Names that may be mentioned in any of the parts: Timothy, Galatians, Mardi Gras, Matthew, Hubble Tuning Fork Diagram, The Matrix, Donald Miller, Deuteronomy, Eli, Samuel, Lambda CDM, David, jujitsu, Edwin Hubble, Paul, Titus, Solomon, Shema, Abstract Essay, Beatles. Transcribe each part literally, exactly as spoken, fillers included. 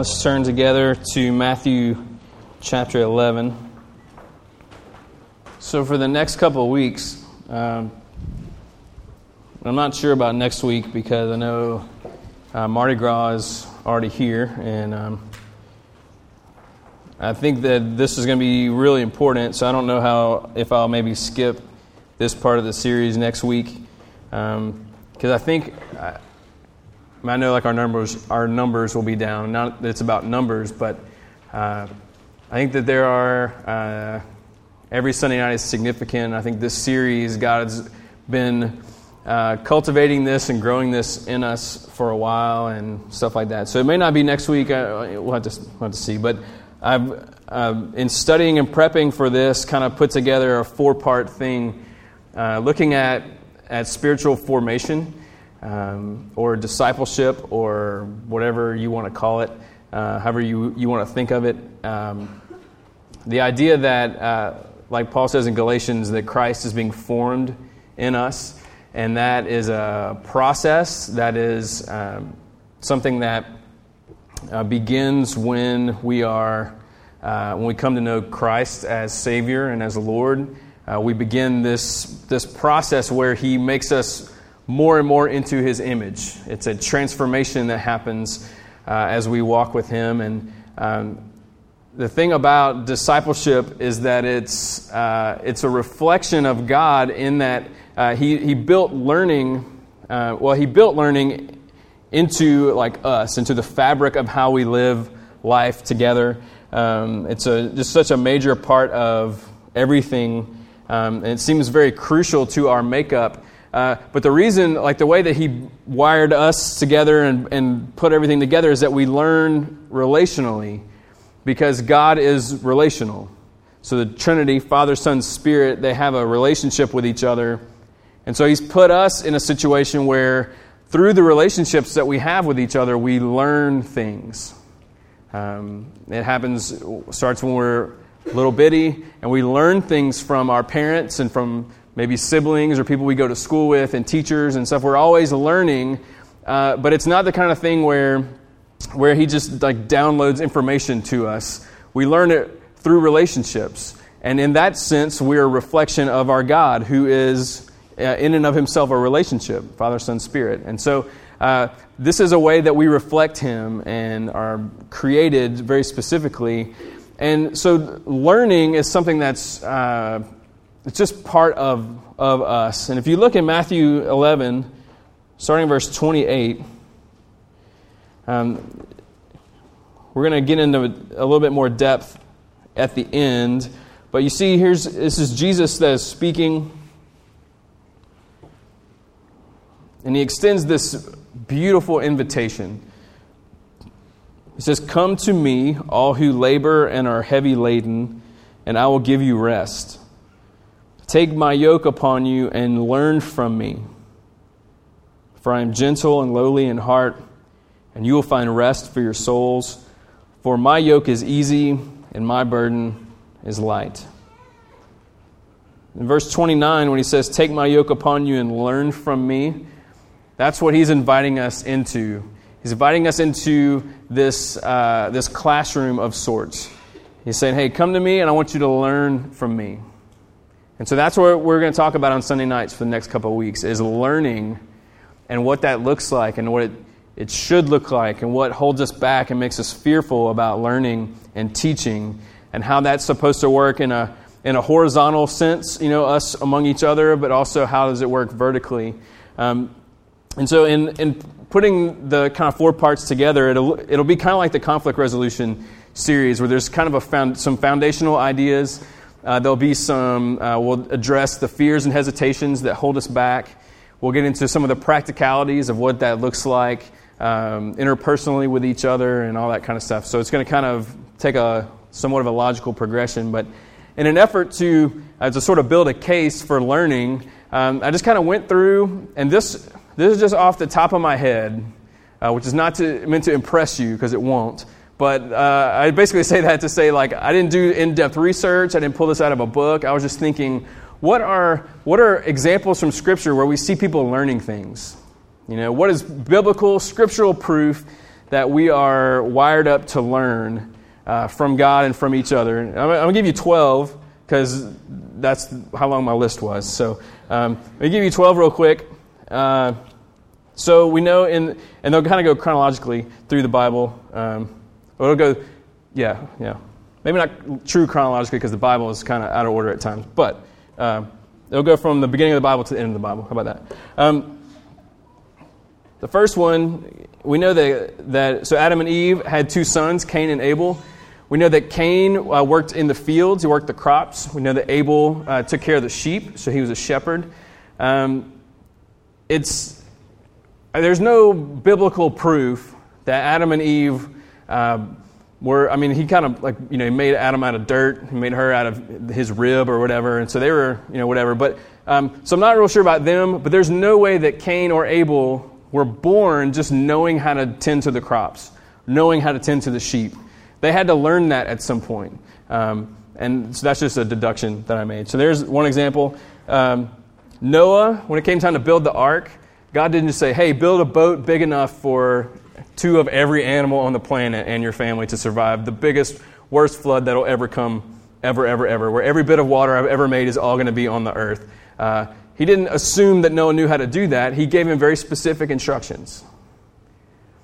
Let's turn together to Matthew chapter eleven. So for the next couple of weeks, um, I'm not sure about next week because I know uh, Mardi Gras is already here, and um, I think that this is going to be really important, so I don't know how if I'll maybe skip this part of the series next week, because um, I think... I, I know, like, our numbers, our numbers will be down. Not that it's about numbers, but uh, I think that there are uh, every Sunday night is significant. I think this series, God's been uh, cultivating this and growing this in us for a while and stuff like that. So it may not be next week. I, we'll have to we'll have to see. But I've uh, in studying and prepping for this, kind of put together a four-part thing, uh, looking at at spiritual formation. Um, or discipleship, or whatever you want to call it, uh, however you, you want to think of it. Um, the idea that, uh, like Paul says in Galatians, that Christ is being formed in us, and that is a process, that is um, something that uh, begins when we are, uh, when we come to know Christ as Savior and as Lord. Uh, we begin this this process where He makes us more and more into His image. It's a transformation that happens uh, as we walk with Him. And um, the thing about discipleship is that it's uh, it's a reflection of God in that uh, He He built learning. Uh, well, He built learning into like us, into the fabric of how we live life together. Um, it's a just such a major part of everything, um, and it seems very crucial to our makeup. Uh, but the reason, like the way that He wired us together and, and put everything together is that we learn relationally, because God is relational. So the Trinity, Father, Son, Spirit, they have a relationship with each other. And so He's put us in a situation where through the relationships that we have with each other, we learn things. Um, it happens, starts when we're little bitty, and we learn things from our parents and from maybe siblings or people we go to school with and teachers and stuff. We're always learning, uh, but it's not the kind of thing where where He just like downloads information to us. We learn it through relationships. And in that sense, we're a reflection of our God, who is uh, in and of Himself a relationship, Father, Son, Spirit. And so uh, this is a way that we reflect Him and are created very specifically. And so learning is something that's... Uh, It's just part of, of us. And if you look in Matthew eleven, starting in verse twenty-eight, um, we're going to get into a little bit more depth at the end. But you see, here's this is Jesus that is speaking. And He extends this beautiful invitation. He says, "Come to me, all who labor and are heavy laden, and I will give you rest. Take my yoke upon you and learn from me. For I am gentle and lowly in heart, and you will find rest for your souls. For my yoke is easy and my burden is light." In verse twenty-nine, when He says, "Take my yoke upon you and learn from me," that's what He's inviting us into. He's inviting us into this, uh, this classroom of sorts. He's saying, hey, come to me and I want you to learn from me. And so that's what we're going to talk about on Sunday nights for the next couple of weeks, is learning and what that looks like and what it, it should look like and what holds us back and makes us fearful about learning and teaching, and how that's supposed to work in a in a horizontal sense, you know, us among each other, but also how does it work vertically. Um, and so in, in putting the kind of four parts together, it'll, it'll be kind of like the conflict resolution series, where there's kind of a found, some foundational ideas. Uh, there'll be some, uh, we'll address the fears and hesitations that hold us back. We'll get into some of the practicalities of what that looks like, um, interpersonally with each other and all that kind of stuff. So it's going to kind of take a somewhat of a logical progression. But in an effort to, uh, to sort of build a case for learning, um, I just kind of went through, and this this is just off the top of my head, uh, which is not to, meant to impress you, because it won't. But uh, I basically say that to say, like, I didn't do in-depth research. I didn't pull this out of a book. I was just thinking, what are what are examples from Scripture where we see people learning things? You know, what is biblical, scriptural proof that we are wired up to learn uh, from God and from each other. I'm, I'm going to give you twelve because that's how long my list was. So um, let me give you twelve real quick. Uh, so we know, in, and they'll kind of go chronologically through the Bible. Um, it'll go, yeah, yeah. Maybe not true chronologically because the Bible is kind of out of order at times, but uh, it'll go from the beginning of the Bible to the end of the Bible. How about that? Um, the first one, we know that, that so Adam and Eve had two sons, Cain and Abel. We know that Cain uh, worked in the fields, he worked the crops. We know that Abel uh, took care of the sheep, so he was a shepherd. Um, it's there's no biblical proof that Adam and Eve Uh, Were I mean, he kind of like, you know, he made Adam out of dirt, he made her out of his rib or whatever, and so they were, you know, whatever. But um, so I'm not real sure about them, but there's no way that Cain or Abel were born just knowing how to tend to the crops, knowing how to tend to the sheep. They had to learn that at some point. Um, and so that's just a deduction that I made. So there's one example. Um, Noah, when it came time to build the ark, God didn't just say, hey, build a boat big enough for two of every animal on the planet and your family to survive the biggest, worst flood that'll ever come, ever, ever, ever, where every bit of water I've ever made is all going to be on the earth. Uh, he didn't assume that Noah knew how to do that. He gave him very specific instructions.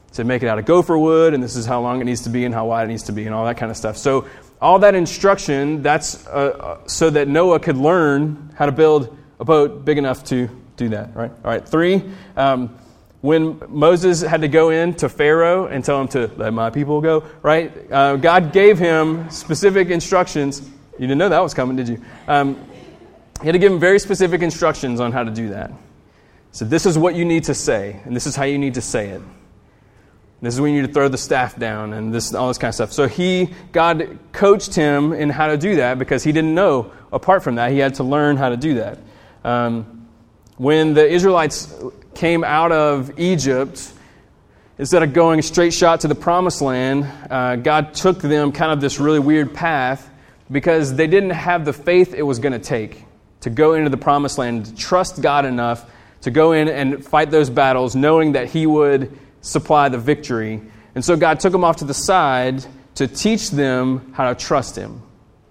He said, make it out of gopher wood, and this is how long it needs to be and how wide it needs to be and all that kind of stuff. So all that instruction, that's uh, so that Noah could learn how to build a boat big enough to do that, right? All right, three, um, when Moses had to go in to Pharaoh and tell him to let my people go, right? Uh, God gave him specific instructions. You didn't know that was coming, did you? Um, he had to give him very specific instructions on how to do that. So this is what you need to say, and this is how you need to say it. This is when you need to throw the staff down and this, all this kind of stuff. So he, God coached him in how to do that because he didn't know. Apart from that, he had to learn how to do that. Um, when the Israelites came out of Egypt, instead of going a straight shot to the promised land, uh, God took them kind of this really weird path because they didn't have the faith it was going to take to go into the promised land, to trust God enough to go in and fight those battles, knowing that he would supply the victory. And so God took them off to the side to teach them how to trust him.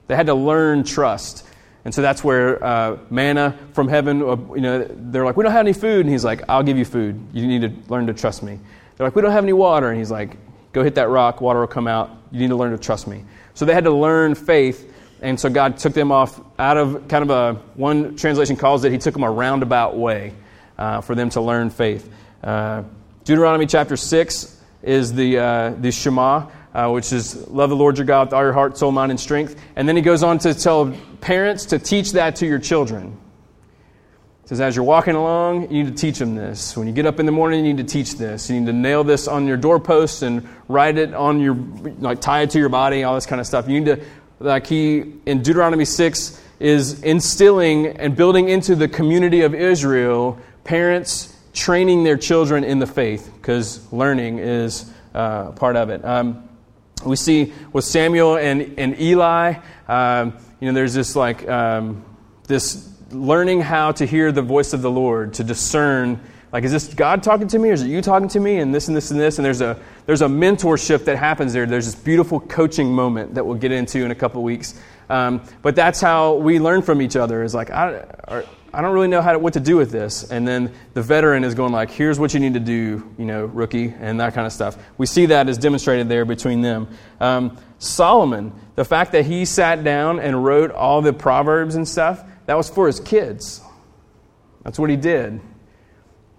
They had to learn trust. And so that's where uh, manna from heaven, you know, they're like, we don't have any food. And he's like, I'll give you food. You need to learn to trust me. They're like, we don't have any water. And he's like, go hit that rock. Water will come out. You need to learn to trust me. So they had to learn faith. And so God took them off out of kind of a, one translation calls it, he took them a roundabout way uh, for them to learn faith. Uh, Deuteronomy chapter six is the uh, the Shema. Uh, which is love the Lord your God with all your heart, soul, mind, and strength. And then he goes on to tell parents to teach that to your children. He says, as you're walking along, you need to teach them this. When you get up in the morning, you need to teach this. You need to nail this on your doorposts and write it on your, like tie it to your body, all this kind of stuff. You need to, like he, in Deuteronomy six, is instilling and building into the community of Israel, parents training their children in the faith, because learning is uh, part of it. Um, We see with Samuel and, and Eli, um, you know, there's this like um, this learning how to hear the voice of the Lord, to discern, like, is this God talking to me, or is it you talking to me, and this and this and this. And there's a there's a mentorship that happens there. There's this beautiful coaching moment that we'll get into in a couple of weeks. Um, but that's how we learn from each other. Is like I or, I don't really know how to, what to do with this. And then the veteran is going like, here's what you need to do, you know, rookie, and that kind of stuff. We see that as demonstrated there between them. Um, Solomon, the fact that he sat down and wrote all the Proverbs and stuff, that was for his kids. That's what he did.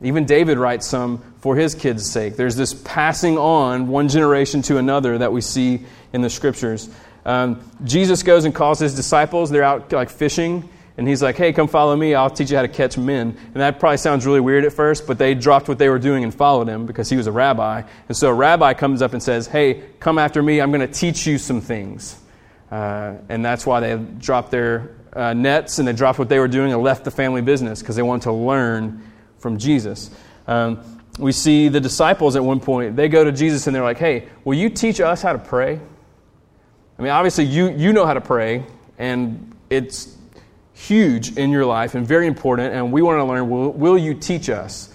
Even David writes some for his kids' sake. There's this passing on one generation to another that we see in the Scriptures. Um, Jesus goes and calls his disciples. They're out like fishing. And he's like, hey, come follow me. I'll teach you how to catch men. And that probably sounds really weird at first, but they dropped what they were doing and followed him because he was a rabbi. And so a rabbi comes up and says, hey, come after me. I'm going to teach you some things. Uh, and that's why they dropped their uh, nets and they dropped what they were doing and left the family business because they wanted to learn from Jesus. Um, we see the disciples at one point. They go to Jesus and they're like, hey, will you teach us how to pray? I mean, obviously, you you know how to pray, and it's huge in your life and very important, and we want to learn. Will, will you teach us?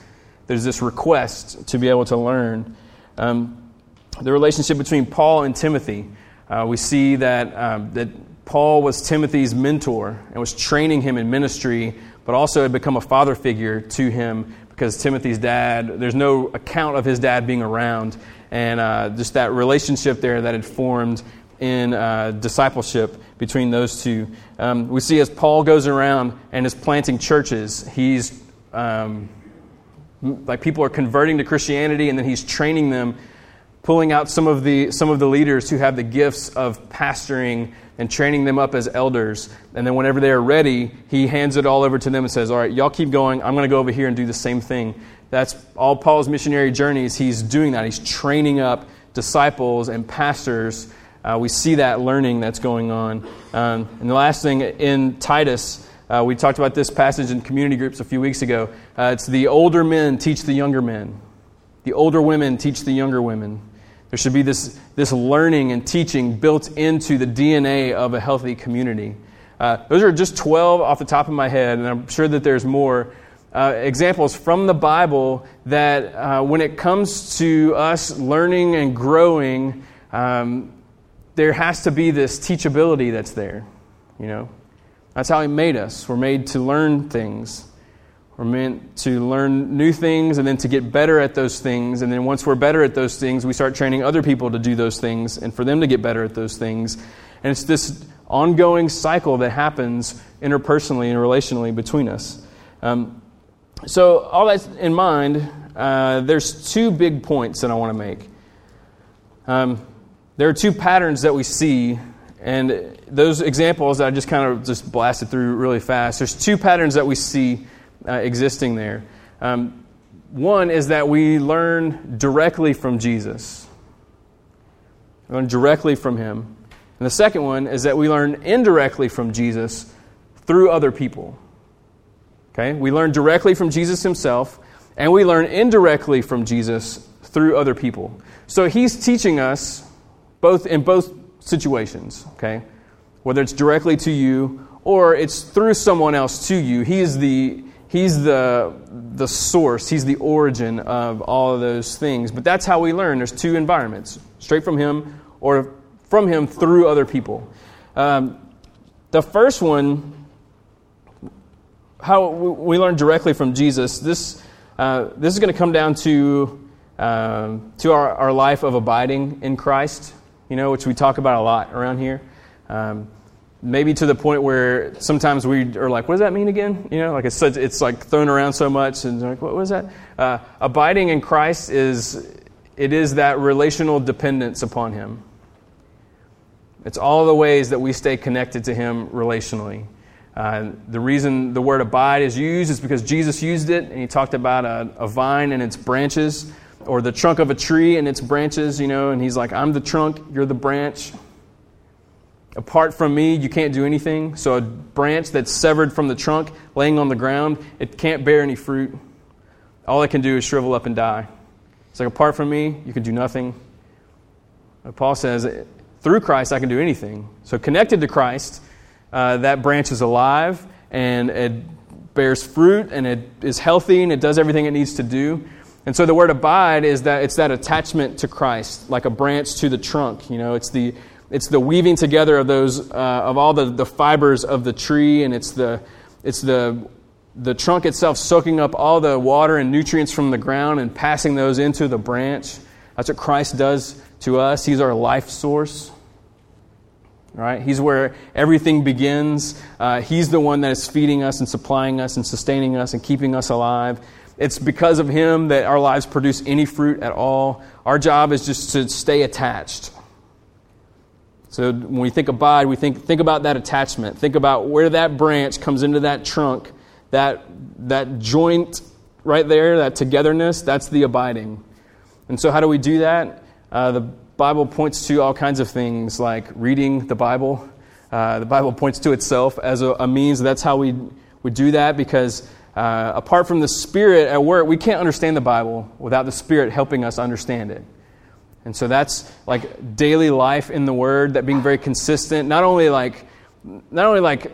There's this request to be able to learn. Um, the relationship between Paul and Timothy. Uh, we see that um, that Paul was Timothy's mentor and was training him in ministry, but also had become a father figure to him because Timothy's dad, there's no account of his dad being around, and uh, just that relationship there that had formed in uh, discipleship between those two. Um, we see as Paul goes around and is planting churches, he's um, like people are converting to Christianity, and then he's training them, pulling out some of the some of the leaders who have the gifts of pastoring and training them up as elders. And then whenever they are ready, he hands it all over to them and says, all right, y'all keep going. I'm going to go over here and do the same thing. That's all Paul's missionary journeys. He's doing that. He's training up disciples and pastors. Uh, we see that learning that's going on. Um, and the last thing, in Titus, uh, we talked about this passage in community groups a few weeks ago. Uh, it's the older men teach the younger men. The older women teach the younger women. There should be this, this learning and teaching built into the D N A of a healthy community. Uh, those are just twelve off the top of my head, and I'm sure that there's more uh, examples from the Bible that uh, when it comes to us learning and growing, um, there has to be this teachability that's there. You know, that's how He made us. We're made to learn things. We're meant to learn new things and then to get better at those things. And then once we're better at those things, we start training other people to do those things and for them to get better at those things. And it's this ongoing cycle that happens interpersonally and relationally between us. Um, so all that in mind, uh, there's two big points that I want to make. Um, there are two patterns that we see, and those examples that I just kind of just blasted through really fast. There's two patterns that we see Uh, existing there. Um, one is that we learn directly from Jesus. We learn directly from Him. And the second one is that we learn indirectly from Jesus through other people. Okay? We learn directly from Jesus Himself, and we learn indirectly from Jesus through other people. So He's teaching us both in both situations. Okay? Whether it's directly to you or it's through someone else to you, He is the He's the the source. He's the origin of all of those things. But that's how we learn. There's two environments, straight from Him or from Him through other people. Um, the first one, how we learn directly from Jesus, this uh, this is going to come down to, uh, to our, our life of abiding in Christ, you know, which we talk about a lot around here. Um, Maybe to the point where sometimes we are like, what does that mean again? You know, like it's such, it's like thrown around so much, and like, what was that? Uh, abiding in Christ is, it is that relational dependence upon Him. It's all the ways that we stay connected to Him relationally. Uh, the reason the word abide is used is because Jesus used it, and He talked about a, a vine and its branches, or the trunk of a tree and its branches, you know, and He's like, I'm the trunk, you're the branch. Apart from me, you can't do anything. So a branch that's severed from the trunk, laying on the ground, it can't bear any fruit. All it can do is shrivel up and die. It's like, apart from me, you can do nothing. But Paul says, through Christ, I can do anything. So connected to Christ, uh, that branch is alive, and it bears fruit, and it is healthy, and it does everything it needs to do. And so the word abide is that it's that attachment to Christ, like a branch to the trunk. You know, it's the It's the weaving together of those uh, of all the, the fibers of the tree, and it's the it's the the trunk itself soaking up all the water and nutrients from the ground and passing those into the branch. That's what Christ does to us. He's our life source. All right? He's where everything begins. Uh, he's the one that is feeding us and supplying us and sustaining us and keeping us alive. It's because of Him that our lives produce any fruit at all. Our job is just to stay attached. So when we think abide, we think think about that attachment. Think about where that branch comes into that trunk, that that joint right there, that togetherness, that's the abiding. And so how do we do that? Uh, the Bible points to all kinds of things, like reading the Bible. Uh, the Bible points to itself as a, a means. That's how we, we do that, because uh, apart from the Spirit at work, we can't understand the Bible without the Spirit helping us understand it. And so that's like daily life in the Word, that being very consistent, not only like not only like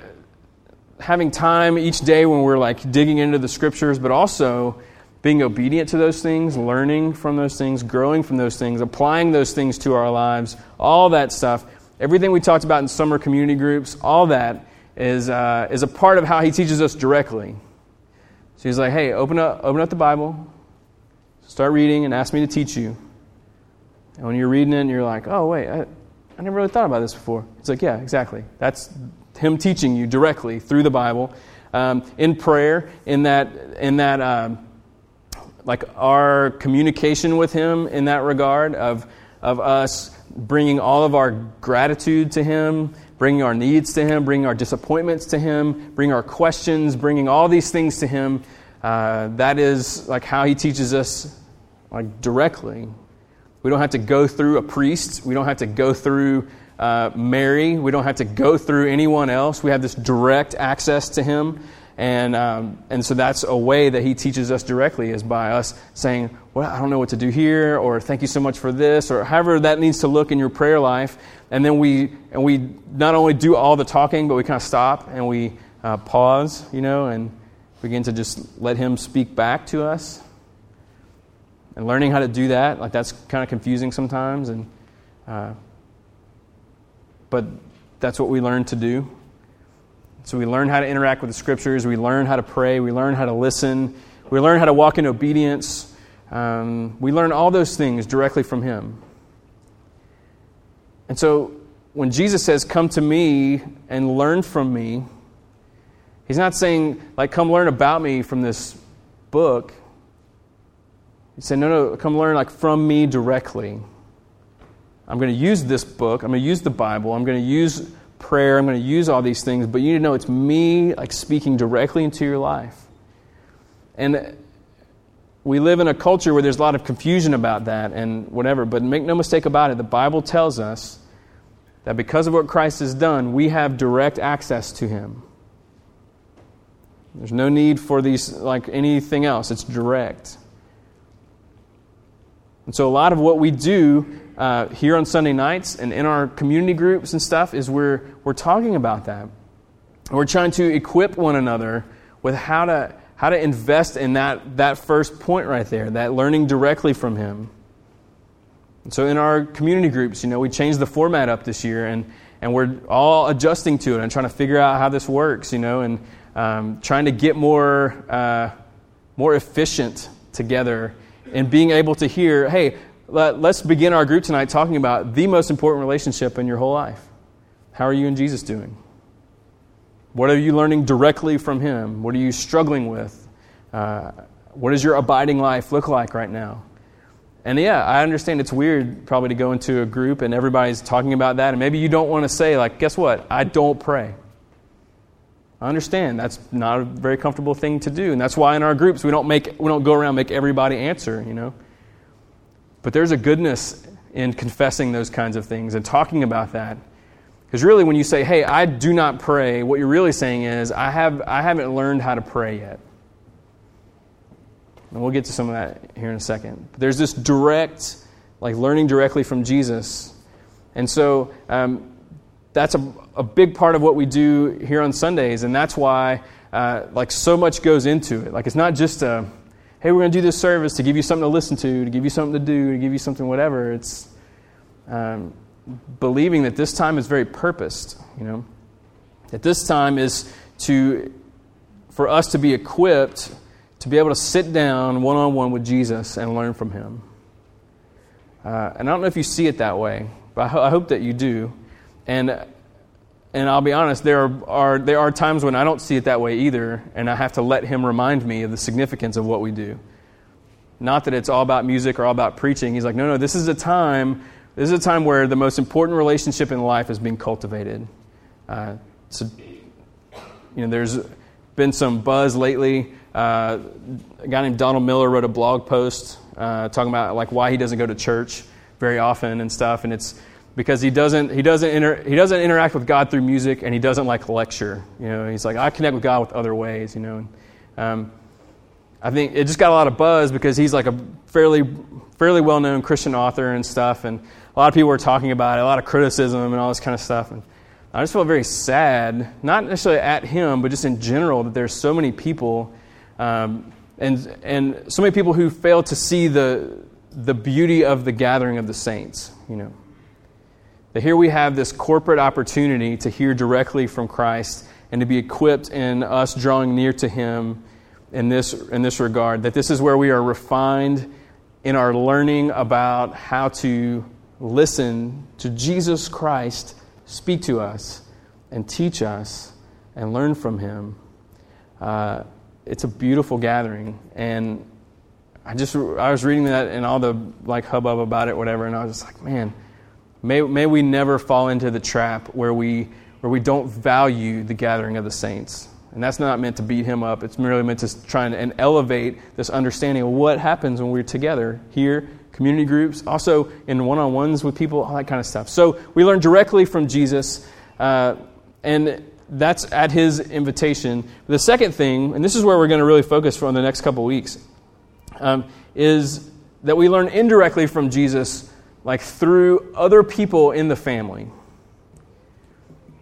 having time each day when we're like digging into the Scriptures, but also being obedient to those things, learning from those things, growing from those things, applying those things to our lives, all that stuff, everything we talked about in summer community groups, all that is uh, is a part of how he teaches us directly. So he's like, hey, open up, open up the Bible, start reading, and ask me to teach you. And when you're reading it, and you're like, oh, wait, I, I never really thought about this before. It's like, yeah, exactly. That's him teaching you directly through the Bible, um, in prayer, in that, in that, um, like our communication with him in that regard of of us bringing all of our gratitude to him, bringing our needs to him, bringing our disappointments to him, bringing our questions, bringing all these things to him. Uh, that is like how he teaches us, like directly. We don't have to go through a priest. We don't have to go through uh, Mary. We don't have to go through anyone else. We have this direct access to him. And um, and so that's a way that he teaches us directly, is by us saying, well, I don't know what to do here, or thank you so much for this, or however that needs to look in your prayer life. And then we and we not only do all the talking, but we kind of stop and we uh, pause, you know, and begin to just let him speak back to us. And learning how to do that, like that's kind of confusing sometimes, and uh, but that's what we learn to do. So we learn how to interact with the Scriptures. We learn how to pray. We learn how to listen. We learn how to walk in obedience. Um, we learn all those things directly from him. And so when Jesus says, come to me and learn from me, he's not saying, like, come learn about me from this book. He said, no, no, come learn, like, from me directly. I'm going to use this book. I'm going to use the Bible. I'm going to use prayer, I'm going to use all these things, but you need to know it's me, like, speaking directly into your life. And we live in a culture where there's a lot of confusion about that and whatever, but make no mistake about it, the Bible tells us that because of what Christ has done, we have direct access to him. There's no need for these, like, anything else. It's direct. And so a lot of what we do Uh, here on Sunday nights and in our community groups and stuff is we're we're talking about that. We're trying to equip one another with how to how to invest in that that first point right there, that learning directly from him. And so in our community groups, you know, we changed the format up this year, and and we're all adjusting to it and trying to figure out how this works, you know, and um, trying to get more uh, more efficient together and being able to hear, hey, let's begin our group tonight talking about the most important relationship in your whole life. How are you and Jesus doing? What are you learning directly from him? What are you struggling with? Uh, what does your abiding life look like right now? And yeah, I understand it's weird probably to go into a group and everybody's talking about that, and maybe you don't want to say, like, guess what? I don't pray. I understand that's not a very comfortable thing to do, and that's why in our groups we don't make we don't go around and make everybody answer, you know. But there's a goodness in confessing those kinds of things and talking about that. Because really when you say, hey, I do not pray, what you're really saying is, I have, I haven't learned how to pray yet. And we'll get to some of that here in a second. But there's this direct, like, learning directly from Jesus. And so um, that's a, a big part of what we do here on Sundays. And that's why uh, like so much goes into it. Like, it's not just a, hey, we're going to do this service to give you something to listen to, to give you something to do, to give you something, whatever. It's um, believing that this time is very purposed, you know. That this time is to, for us to be equipped to be able to sit down one-on-one with Jesus and learn from him. Uh, and I don't know if you see it that way, but I, ho- I hope that you do. And and I'll be honest, there are, are there are times when I don't see it that way either, and I have to let him remind me of the significance of what we do. Not that it's all about music or all about preaching. He's like, no, no, this is a time, this is a time where the most important relationship in life is being cultivated. Uh, so, you know, there's been some buzz lately. Uh, a guy named Donald Miller wrote a blog post uh, talking about, like, why he doesn't go to church very often and stuff, and it's because he doesn't he doesn't inter, he doesn't interact with God through music, and he doesn't like lecture. You know, he's like, I connect with God with other ways. You know, and um, I think it just got a lot of buzz because he's like a fairly fairly well known Christian author and stuff, and a lot of people were talking about it, a lot of criticism and all this kind of stuff. And I just felt very sad, not necessarily at him, but just in general, that there's so many people um, and and so many people who fail to see the the beauty of the gathering of the saints. You know, that here we have this corporate opportunity to hear directly from Christ and to be equipped in us drawing near to Him in this in this regard. That this is where we are refined in our learning about how to listen to Jesus Christ speak to us and teach us and learn from Him. Uh, it's a beautiful gathering, and I just I was reading that and all the like hubbub about it, whatever, and I was just like, man, may may we never fall into the trap where we where we don't value the gathering of the saints. And that's not meant to beat him up. It's merely meant to try and elevate this understanding of what happens when we're together here, community groups, also in one-on-ones with people, all that kind of stuff. So we learn directly from Jesus, uh, and that's at his invitation. The second thing, and this is where we're going to really focus for the next couple weeks, um, is that we learn indirectly from Jesus, like through other people in the family.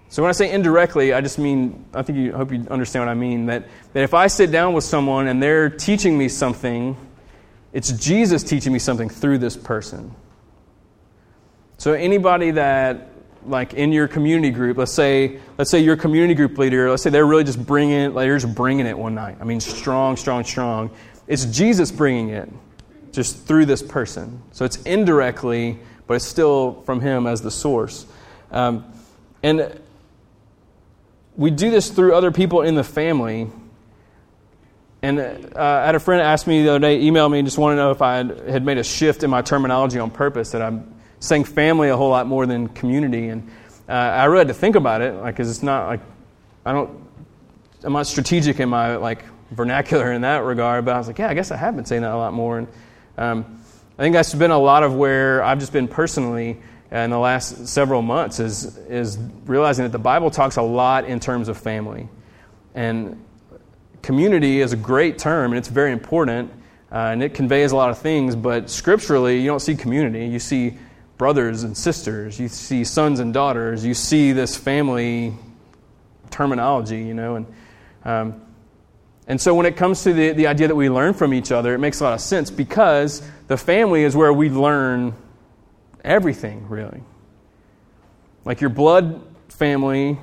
So when I say indirectly, I just mean, I think you I hope you understand what I mean, that, that if I sit down with someone and they're teaching me something, it's Jesus teaching me something through this person. So anybody that, like in your community group, let's say let's say your community group leader, let's say they're really just bringing it, like they're just bringing it one night. I mean, strong, strong, strong. It's Jesus bringing it just through this person. So it's indirectly, but it's still from him as the source. Um, and... We do this through other people in the family. And uh, I had a friend ask me the other day, email me, just wanted to know if I had made a shift in my terminology on purpose, that I'm saying family a whole lot more than community. And uh, I really had to think about it, like, because it's not like, I don't, I'm not strategic in my, like, vernacular in that regard. But I was like, yeah, I guess I have been saying that a lot more. And um, I think that's been a lot of where I've just been personally in the last several months is is realizing that the Bible talks a lot in terms of family. And community is a great term, and it's very important, uh, and it conveys a lot of things, but scripturally, you don't see community. You see brothers and sisters. You see sons and daughters. You see this family terminology, you know. And um, and so when it comes to the, the idea that we learn from each other, it makes a lot of sense, because the family is where we learn everything, really. Like your blood family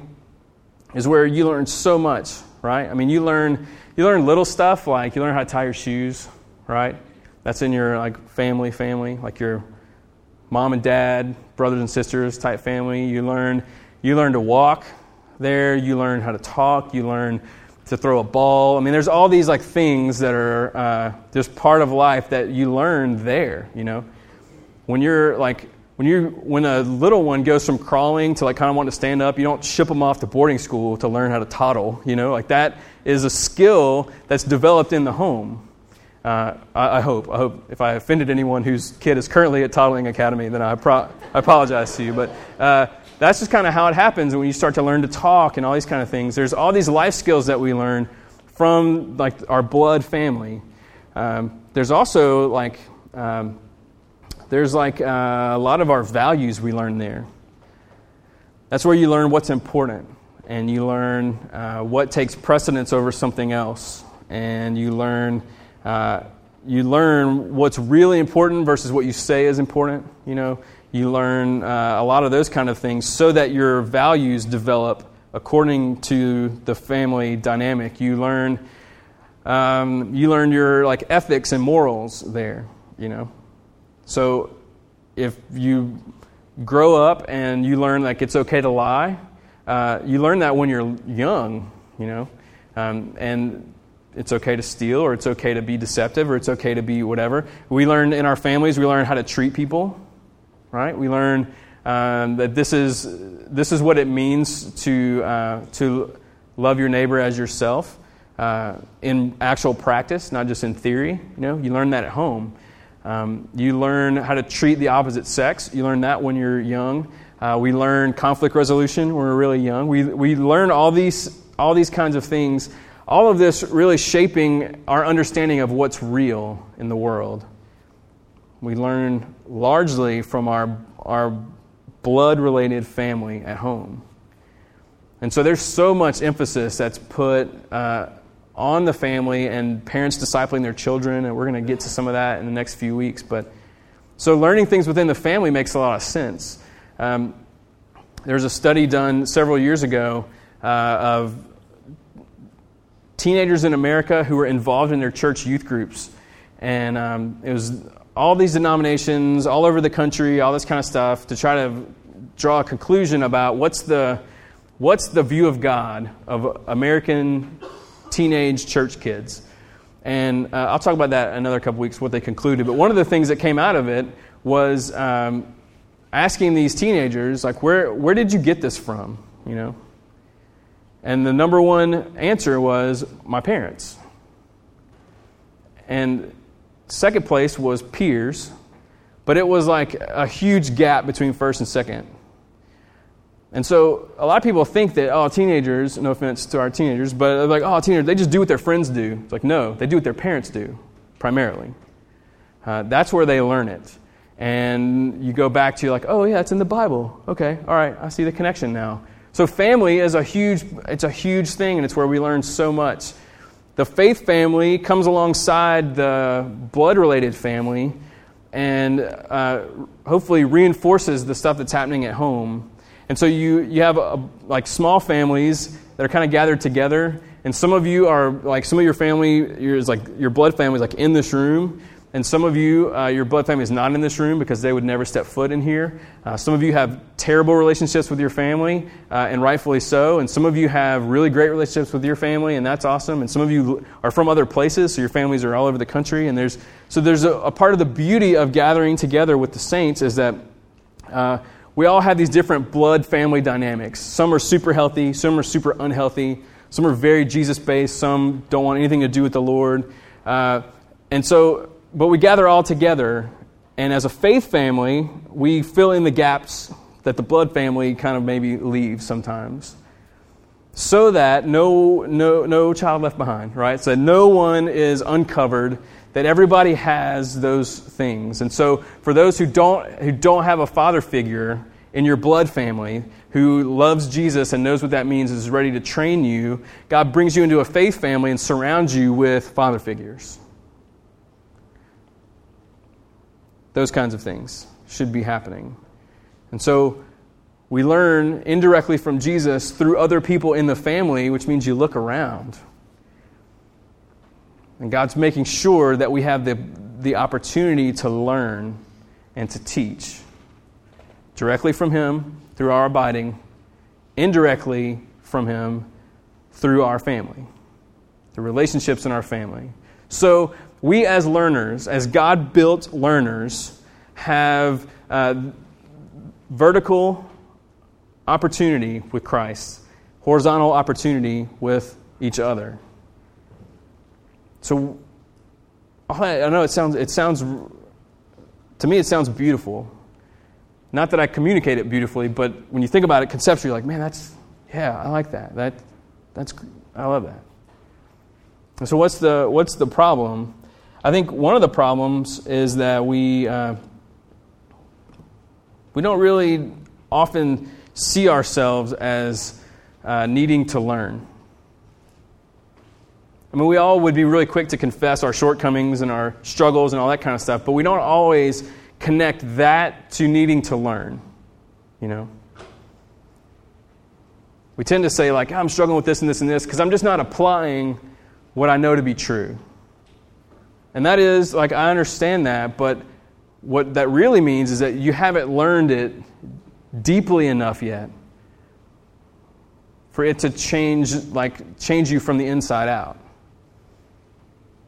is where you learn so much, right? I mean, you learn you learn little stuff, like you learn how to tie your shoes, right? That's in your like family family, like your mom and dad, brothers and sisters type family. You learn you learn to walk there. You learn how to talk. You learn to throw a ball. I mean, there's all these like things that are uh, just part of life that you learn there, you know. When you're like, when you when a little one goes from crawling to like kind of wanting to stand up, you don't ship them off to boarding school to learn how to toddle. You know, like that is a skill that's developed in the home. Uh, I, I hope. I hope if I offended anyone whose kid is currently at Toddling Academy, then I, pro- I apologize to you. But uh, that's just kind of how it happens when you start to learn to talk and all these kind of things. There's all these life skills that we learn from like our blood family. Um, there's also like. Um, There's like uh, a lot of our values we learn there. That's where you learn what's important, and you learn uh, what takes precedence over something else, and you learn uh, you learn what's really important versus what you say is important. You know, you learn uh, a lot of those kind of things, so that your values develop according to the family dynamic. You learn um, you learn your like ethics and morals there. You know. So if you grow up and you learn like it's okay to lie, uh, you learn that when you're young, you know, um, and it's okay to steal, or it's okay to be deceptive, or it's okay to be whatever. We learn in our families, we learn how to treat people, right? We learn um, that this is this is what it means to uh, to love your neighbor as yourself uh, in actual practice, not just in theory. You know, you learn that at home. Um, you learn how to treat the opposite sex. You learn that when you're young. Uh, we learn conflict resolution when we're really young. We we learn all these all these kinds of things. All of this really shaping our understanding of what's real in the world. We learn largely from our our blood-related family at home. And so there's so much emphasis that's put uh, on the family and parents discipling their children, and we're going to get to some of that in the next few weeks. But so learning things within the family makes a lot of sense. Um, There's a study done several years ago uh, of teenagers in America who were involved in their church youth groups. And um, it was all these denominations all over the country, all this kind of stuff, to try to draw a conclusion about what's the what's the view of God of American teenage church kids. And uh, I'll talk about that in another couple weeks, what they concluded. But one of the things that came out of it was um, asking these teenagers, like, where where did you get this from, you know? And the number one answer was, my parents. And second place was peers, but it was like a huge gap between first and second. And so a lot of people think that, oh, teenagers, no offense to our teenagers, but they're like, oh, teenagers, they just do what their friends do. It's like, no, they do what their parents do, primarily. Uh, that's where they learn it. And you go back to, like, oh, yeah, it's in the Bible. Okay, all right, I see the connection now. So family is a huge, it's a huge thing, and it's where we learn so much. The faith family comes alongside the blood-related family and uh, hopefully reinforces the stuff that's happening at home. And so you, you have, a, like, small families that are kind of gathered together, and some of you are, like, some of your family, your, like, your blood family is, like, in this room. And some of you, uh, your blood family is not in this room because they would never step foot in here. Uh, some of you have terrible relationships with your family, uh, and rightfully so. And some of you have really great relationships with your family, and that's awesome. And some of you are from other places, so your families are all over the country. And there's so there's a, a part of the beauty of gathering together with the saints is that uh, we all have these different blood family dynamics. Some are super healthy, some are super unhealthy, some are very Jesus-based, some don't want anything to do with the Lord, uh, and so. But we gather all together, and as a faith family, we fill in the gaps that the blood family kind of maybe leaves sometimes, so that no no no child left behind, right? So that no one is uncovered, that everybody has those things. And so for those who don't who don't have a father figure in your blood family, who loves Jesus and knows what that means, is ready to train you, God brings you into a faith family and surrounds you with father figures. Those kinds of things should be happening. And so we learn indirectly from Jesus through other people in the family, which means you look around. And God's making sure that we have the, the opportunity to learn and to teach directly from Him through our abiding, indirectly from Him through our family, the relationships in our family. So we as learners, as God-built learners, have uh, vertical opportunity with Christ, horizontal opportunity with each other. So, I know it sounds, it sounds, to me it sounds beautiful. Not that I communicate it beautifully, but when you think about it conceptually, you're like, man, that's, yeah, I like that. That, that's, I love that. And so what's the, what's the problem? I think one of the problems is that we uh, we don't really often see ourselves as uh, needing to learn. I mean, we all would be really quick to confess our shortcomings and our struggles and all that kind of stuff, but we don't always connect that to needing to learn, you know? We tend to say, like, I'm struggling with this and this and this because I'm just not applying what I know to be true. And that is, like, I understand that, but what that really means is that you haven't learned it deeply enough yet for it to change, like, change you from the inside out.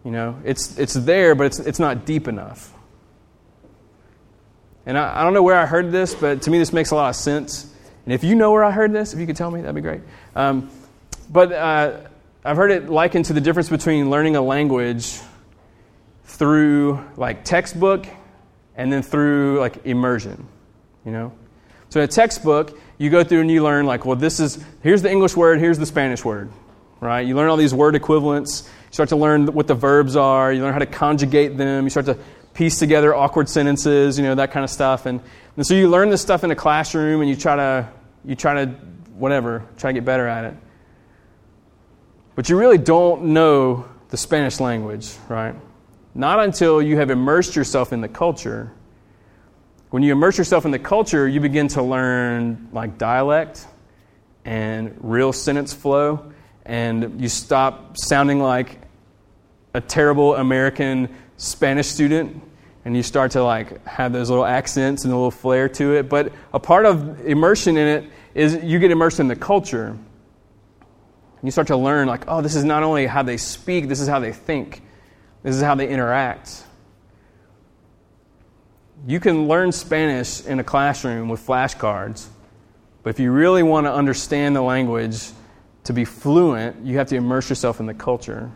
You know, it's it's there, but it's it's not deep enough. And I, I don't know where I heard this, but to me this makes a lot of sense. And if you know where I heard this, if you could tell me, that'd be great. Um, but uh, I've heard it likened to the difference between learning a language through, like, textbook and then through, like, immersion, you know? So in a textbook, you go through and you learn, like, well, this is, here's the English word, here's the Spanish word, right? You learn all these word equivalents. You start to learn what the verbs are. You learn how to conjugate them. You start to piece together awkward sentences, you know, that kind of stuff. And, and so you learn this stuff in a classroom and you try to, you try to, whatever, try to get better at it. But you really don't know the Spanish language, right? Not until you have immersed yourself in the culture. When you immerse yourself in the culture, you begin to learn like dialect and real sentence flow, and you stop sounding like a terrible American Spanish student, and you start to like have those little accents and a little flair to it. But a part of immersion in it is you get immersed in the culture. And you start to learn like, oh, this is not only how they speak, this is how they think. This is how they interact. You can learn Spanish in a classroom with flashcards, but if you really want to understand the language to be fluent, you have to immerse yourself in the culture.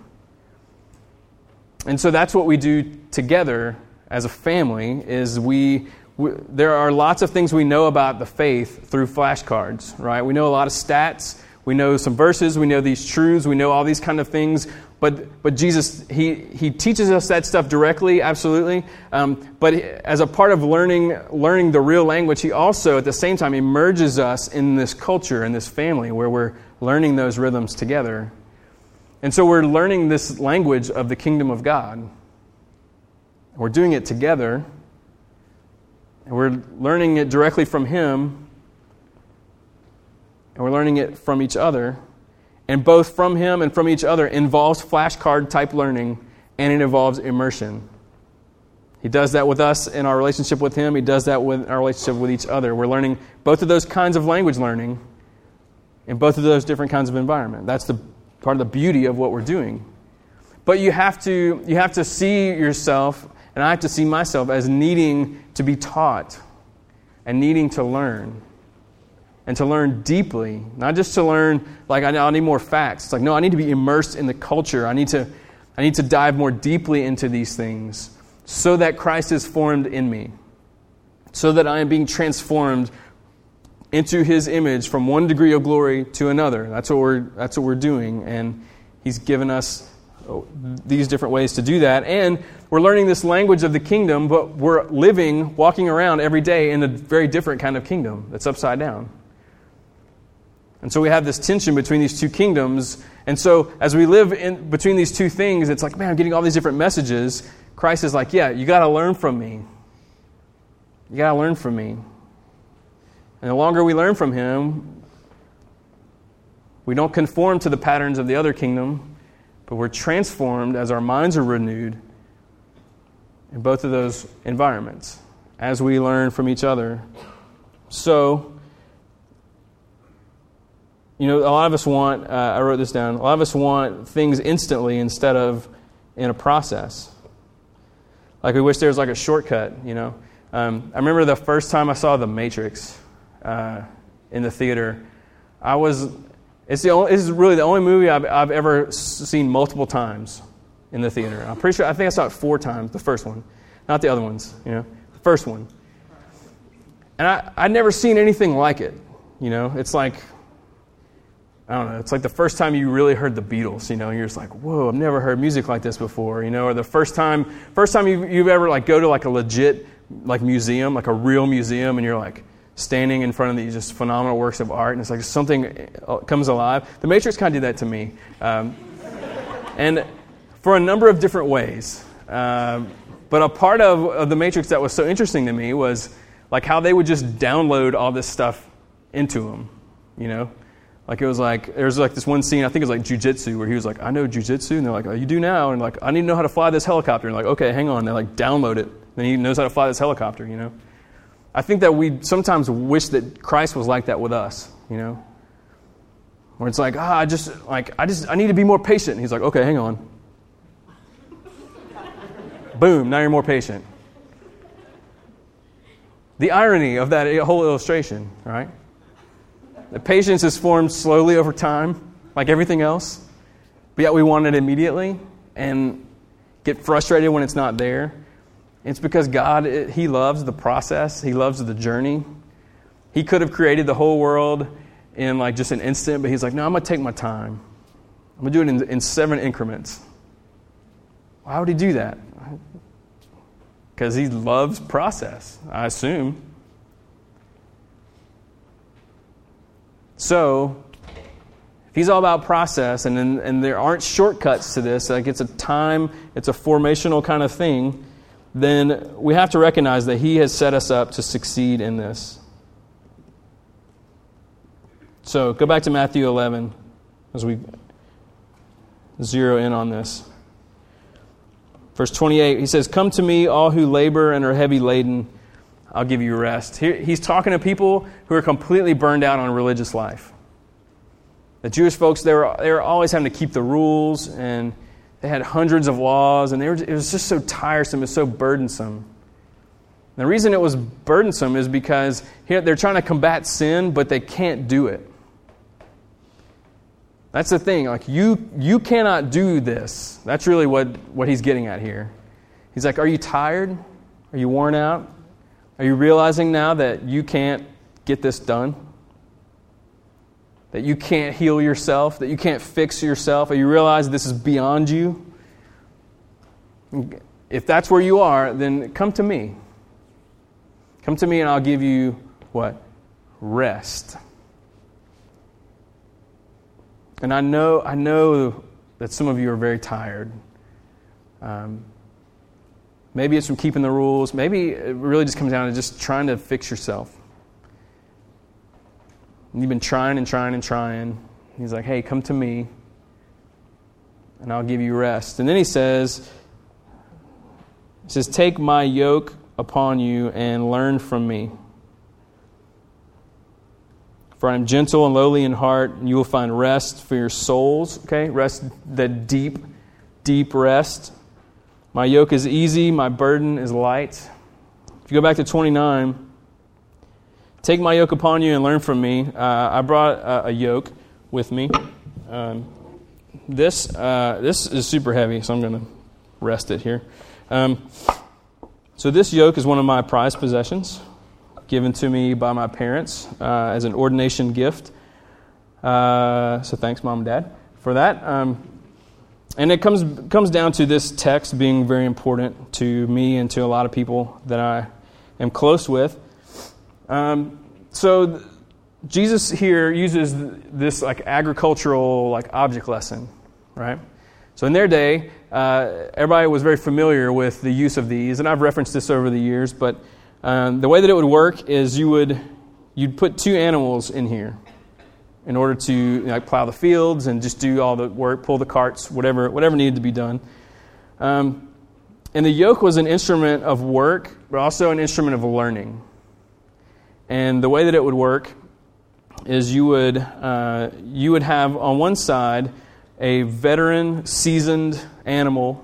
And so that's what we do together as a family, is we, we there are lots of things we know about the faith through flashcards, right? We know a lot of stats, we know some verses, we know these truths, we know all these kind of things. But but Jesus, he, he teaches us that stuff directly, absolutely. Um, but as a part of learning learning the real language, he also, at the same time, immerses us in this culture, in this family, where we're learning those rhythms together. And so we're learning this language of the kingdom of God. We're doing it together. And we're learning it directly from him. And we're learning it from each other. And both from him and from each other involves flashcard-type learning, and it involves immersion. He does that with us in our relationship with him. He does that with our relationship with each other. We're learning both of those kinds of language learning in both of those different kinds of environment. That's the part of the beauty of what we're doing. But you have to you have to see yourself, and I have to see myself, as needing to be taught and needing to learn. And to learn deeply, not just to learn like I, I need more facts. It's like, no, I need to be immersed in the culture. I need to, I need to dive more deeply into these things, so that Christ is formed in me, so that I am being transformed into His image from one degree of glory to another. That's what we're that's what we're doing, and He's given us these different ways to do that. And we're learning this language of the kingdom, but we're living, walking around every day in a very different kind of kingdom that's upside down. And so we have this tension between these two kingdoms. And so as we live in between these two things, it's like, man, I'm getting all these different messages. Christ is like, yeah, you got to learn from me. You got to learn from me. And the longer we learn from him, we don't conform to the patterns of the other kingdom, but we're transformed as our minds are renewed in both of those environments as we learn from each other. So, you know, a lot of us want, uh, I wrote this down, a lot of us want things instantly instead of in a process. Like we wish there was like a shortcut, you know. Um, I remember the first time I saw The Matrix uh, in the theater. I was, it's the only, it's really the only movie I've, I've ever seen multiple times in the theater. I'm pretty sure, I think I saw it four times, the first one. Not the other ones, you know, the first one. And I, I'd never seen anything like it, you know. It's like, I don't know, it's like the first time you really heard the Beatles, you know, you're just like, whoa, I've never heard music like this before, you know, or the first time first time you've, you've ever, like, go to, like, a legit, like, museum, like a real museum, and you're, like, standing in front of these just phenomenal works of art, and it's like something comes alive. The Matrix kind of did that to me, um, and for a number of different ways. Um, but a part of, of The Matrix that was so interesting to me was, like, how they would just download all this stuff into them, you know. Like, it was like, there was like this one scene, I think it was like jujitsu, where he was like, I know jujitsu. And they're like, oh, you do now? And like, I need to know how to fly this helicopter. And like, okay, hang on. They like download it. Then he knows how to fly this helicopter, you know? I think that we sometimes wish that Christ was like that with us, you know? Where it's like, ah, I just, like, I just, I need to be more patient. And he's like, okay, hang on. Boom, now you're more patient. The irony of that whole illustration, right? The patience is formed slowly over time, like everything else, but yet we want it immediately and get frustrated when it's not there. It's because God, it, He loves the process. He loves the journey. He could have created the whole world in like just an instant, but He's like, no, I'm going to take my time. I'm going to do it in, in seven increments. Why would He do that? Because He loves process, I assume. So, if He's all about process, and and, and there aren't shortcuts to this. Like, it's a time, it's a formational kind of thing. Then we have to recognize that He has set us up to succeed in this. So go back to Matthew eleven as we zero in on this. Verse twenty-eight, he says, "Come to me, all who labor and are heavy laden. I'll give you rest." Here, he's talking to people who are completely burned out on religious life. The Jewish folks, they were, they were always having to keep the rules, and they had hundreds of laws, and they were, it was just so tiresome, it was so burdensome. And the reason it was burdensome is because here they're trying to combat sin, but they can't do it. That's the thing. Like, you you cannot do this. That's really what, what he's getting at here. He's like, are you tired? Are you worn out? Are you realizing now that you can't get this done? That you can't heal yourself? That you can't fix yourself? Are you realize this is beyond you? If that's where you are, then come to me. Come to me and I'll give you, what? Rest. And I know I know that some of you are very tired. Um, maybe it's from keeping the rules. Maybe it really just comes down to just trying to fix yourself. And you've been trying and trying and trying. He's like, hey, come to me, and I'll give you rest. And then he says, he says, "Take my yoke upon you and learn from me. For I am gentle and lowly in heart, and you will find rest for your souls." Okay, rest, the deep, deep rest. "My yoke is easy, my burden is light." If you go back to twenty-nine, "Take my yoke upon you and learn from me." Uh, I brought a, a yoke with me. Um, this uh, this is super heavy, so I'm going to rest it here. Um, so this yoke is one of my prized possessions, given to me by my parents uh, as an ordination gift. Uh, so thanks, Mom and Dad, for that. Um, and it comes comes down to this text being very important to me and to a lot of people that I am close with. Um, so th- Jesus here uses th- this like agricultural like object lesson, right? So in their day, uh, everybody was very familiar with the use of these, and I've referenced this over the years, but Um, the way that it would work is you would you'd put two animals in here in order to, you know, like plow the fields and just do all the work, pull the carts, whatever whatever needed to be done. Um, and the yoke was an instrument of work, but also an instrument of learning. And the way that it would work is you would uh, you would have on one side a veteran, seasoned animal.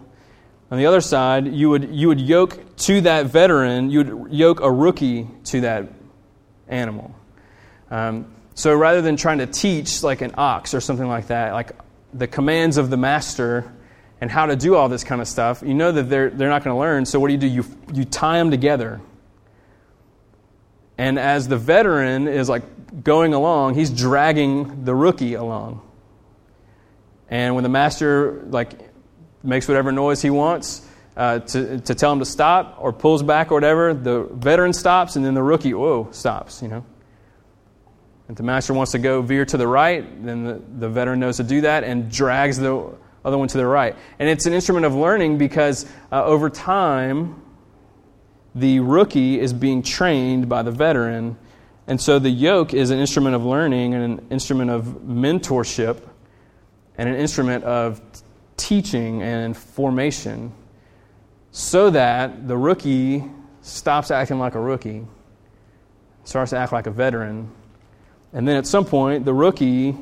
On the other side, you would you would yoke to that veteran, you would yoke a rookie to that animal. Um, so rather than trying to teach like an ox or something like that, like the commands of the master and how to do all this kind of stuff, you know that they're they're not going to learn. So what do you do? You you tie them together. And as the veteran is like going along, he's dragging the rookie along. And when the master like makes whatever noise he wants uh, to to tell him to stop or pulls back or whatever, the veteran stops and then the rookie, whoa, stops, you know. If the master wants to go veer to the right, then the, the veteran knows to do that and drags the other one to the right. And it's an instrument of learning because uh, over time, the rookie is being trained by the veteran. And so the yoke is an instrument of learning and an instrument of mentorship and an instrument of T- teaching and formation, so that the rookie stops acting like a rookie, starts to act like a veteran, and then at some point the rookie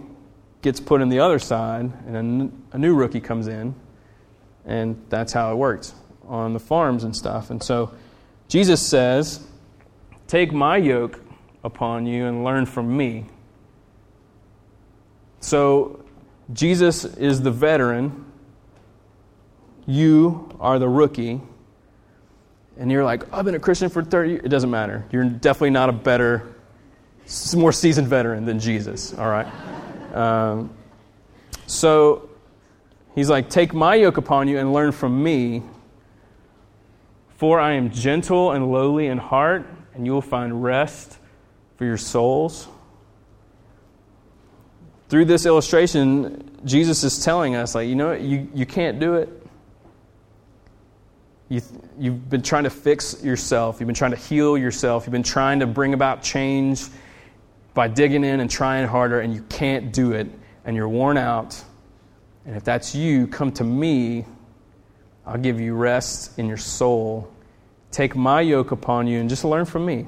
gets put in the other side and a, n- a new rookie comes in, and that's how it worked on the farms and stuff. And so Jesus says, "Take my yoke upon you and learn from me." So Jesus is the veteran. You are the rookie, and you're like, I've been a Christian for thirty years. It doesn't matter. You're definitely not a better, more seasoned veteran than Jesus, all right? um, so he's like, take my yoke upon you and learn from me, for I am gentle and lowly in heart, and you will find rest for your souls. through this illustration, Jesus is telling us, like, you know, you, you can't do it. You, you've been trying to fix yourself. You've been trying to heal yourself. You've been trying to bring about change by digging in and trying harder, and you can't do it, and you're worn out. And if that's you, come to me. I'll give you rest in your soul. Take my yoke upon you and just learn from me.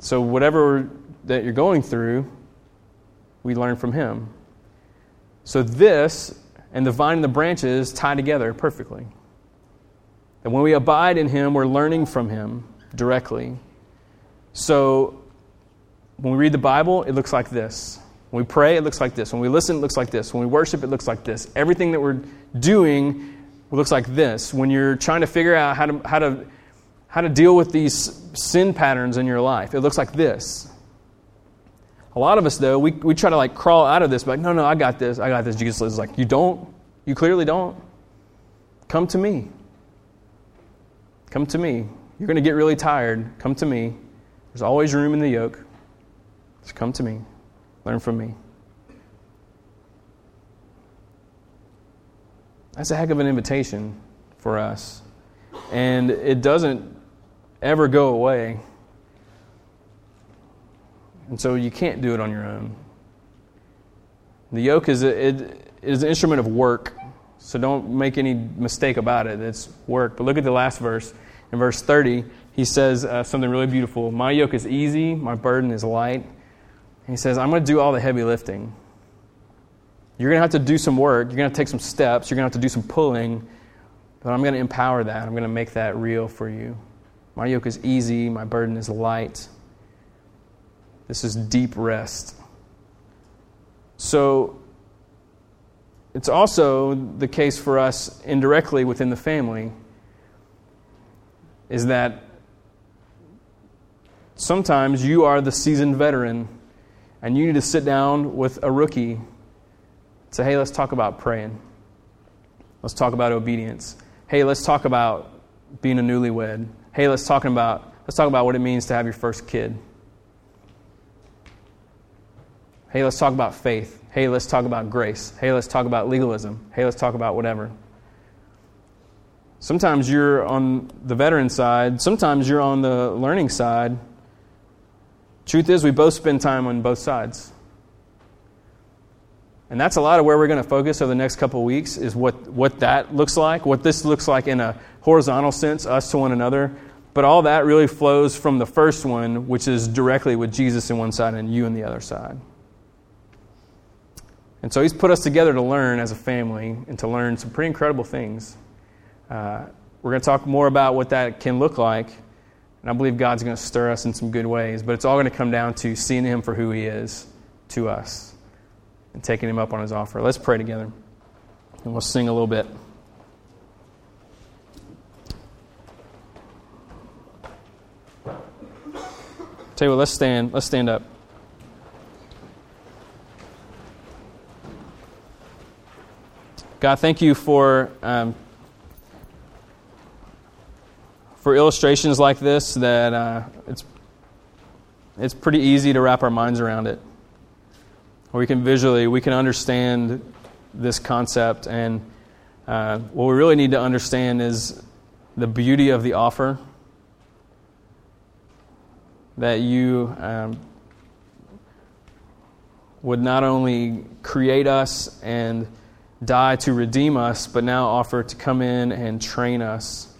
So whatever that you're going through, we learn from him. So this and the vine and the branches tie together perfectly. And when we abide in him, we're learning from him directly. So when we read the Bible, it looks like this. When we pray, it looks like this. When we listen, it looks like this. When we worship, it looks like this. Everything that we're doing looks like this. When you're trying to figure out how to how to how to deal with these sin patterns in your life, it looks like this. A lot of us, though, we, we try to like crawl out of this, but like, no, no, I got this, I got this. Jesus is like, you don't, you clearly don't. Come to me. Come to me. You're going to get really tired. Come to me. There's always room in the yoke. Just come to me. Learn from me. That's a heck of an invitation for us. And it doesn't ever go away. And so you can't do it on your own. The yoke is a, it is an instrument of work. So don't make any mistake about it. It's work. But look at the last verse. In verse thirty, he says uh, something really beautiful. My yoke is easy. My burden is light. And he says, I'm going to do all the heavy lifting. You're going to have to do some work. You're going to have to take some steps. You're going to have to do some pulling. But I'm going to empower that. I'm going to make that real for you. My yoke is easy. My burden is light. This is deep rest. So it's also the case for us indirectly within the family is that sometimes you are the seasoned veteran and you need to sit down with a rookie and say, hey, let's talk about praying. Let's talk about obedience. Hey, let's talk about being a newlywed. Hey, let's talk about let's talk about what it means to have your first kid. Hey, let's talk about faith. Hey, let's talk about grace. Hey, let's talk about legalism. Hey, let's talk about whatever. Sometimes you're on the veteran side. Sometimes you're on the learning side. Truth is, we both spend time on both sides. And that's a lot of where we're going to focus over the next couple of weeks is what, what that looks like, what this looks like in a horizontal sense, us to one another. But all that really flows from the first one, which is directly with Jesus in one side and you in the other side. And so he's put us together to learn as a family and to learn some pretty incredible things. Uh, we're going to talk more about what that can look like. And I believe God's going to stir us in some good ways. But it's all going to come down to seeing him for who he is to us and taking him up on his offer. Let's pray together. And we'll sing a little bit. Tell you what, let's stand. Let's stand up. God, thank you for um, for illustrations like this that uh, it's it's pretty easy to wrap our minds around it. We can visually, we can understand this concept, and uh, what we really need to understand is the beauty of the offer that you um, would not only create us and die to redeem us, but now offer to come in and train us.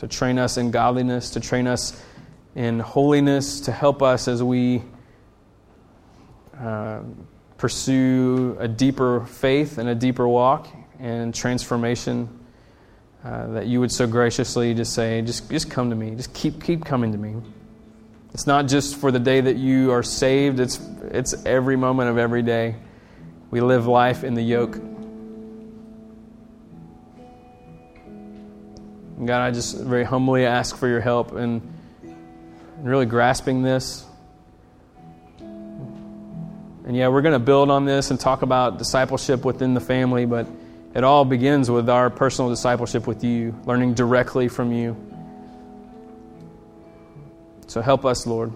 To train us in godliness, to train us in holiness, to help us as we uh, pursue a deeper faith and a deeper walk and transformation uh, that you would so graciously just say, just, just come to me, just keep, keep coming to me. It's not just for the day that you are saved. It's it's every moment of every day. We live life in the yoke. And God, I just very humbly ask for your help in, in really grasping this. And yeah, we're going to build on this and talk about discipleship within the family, but it all begins with our personal discipleship with you, learning directly from you. So help us, Lord.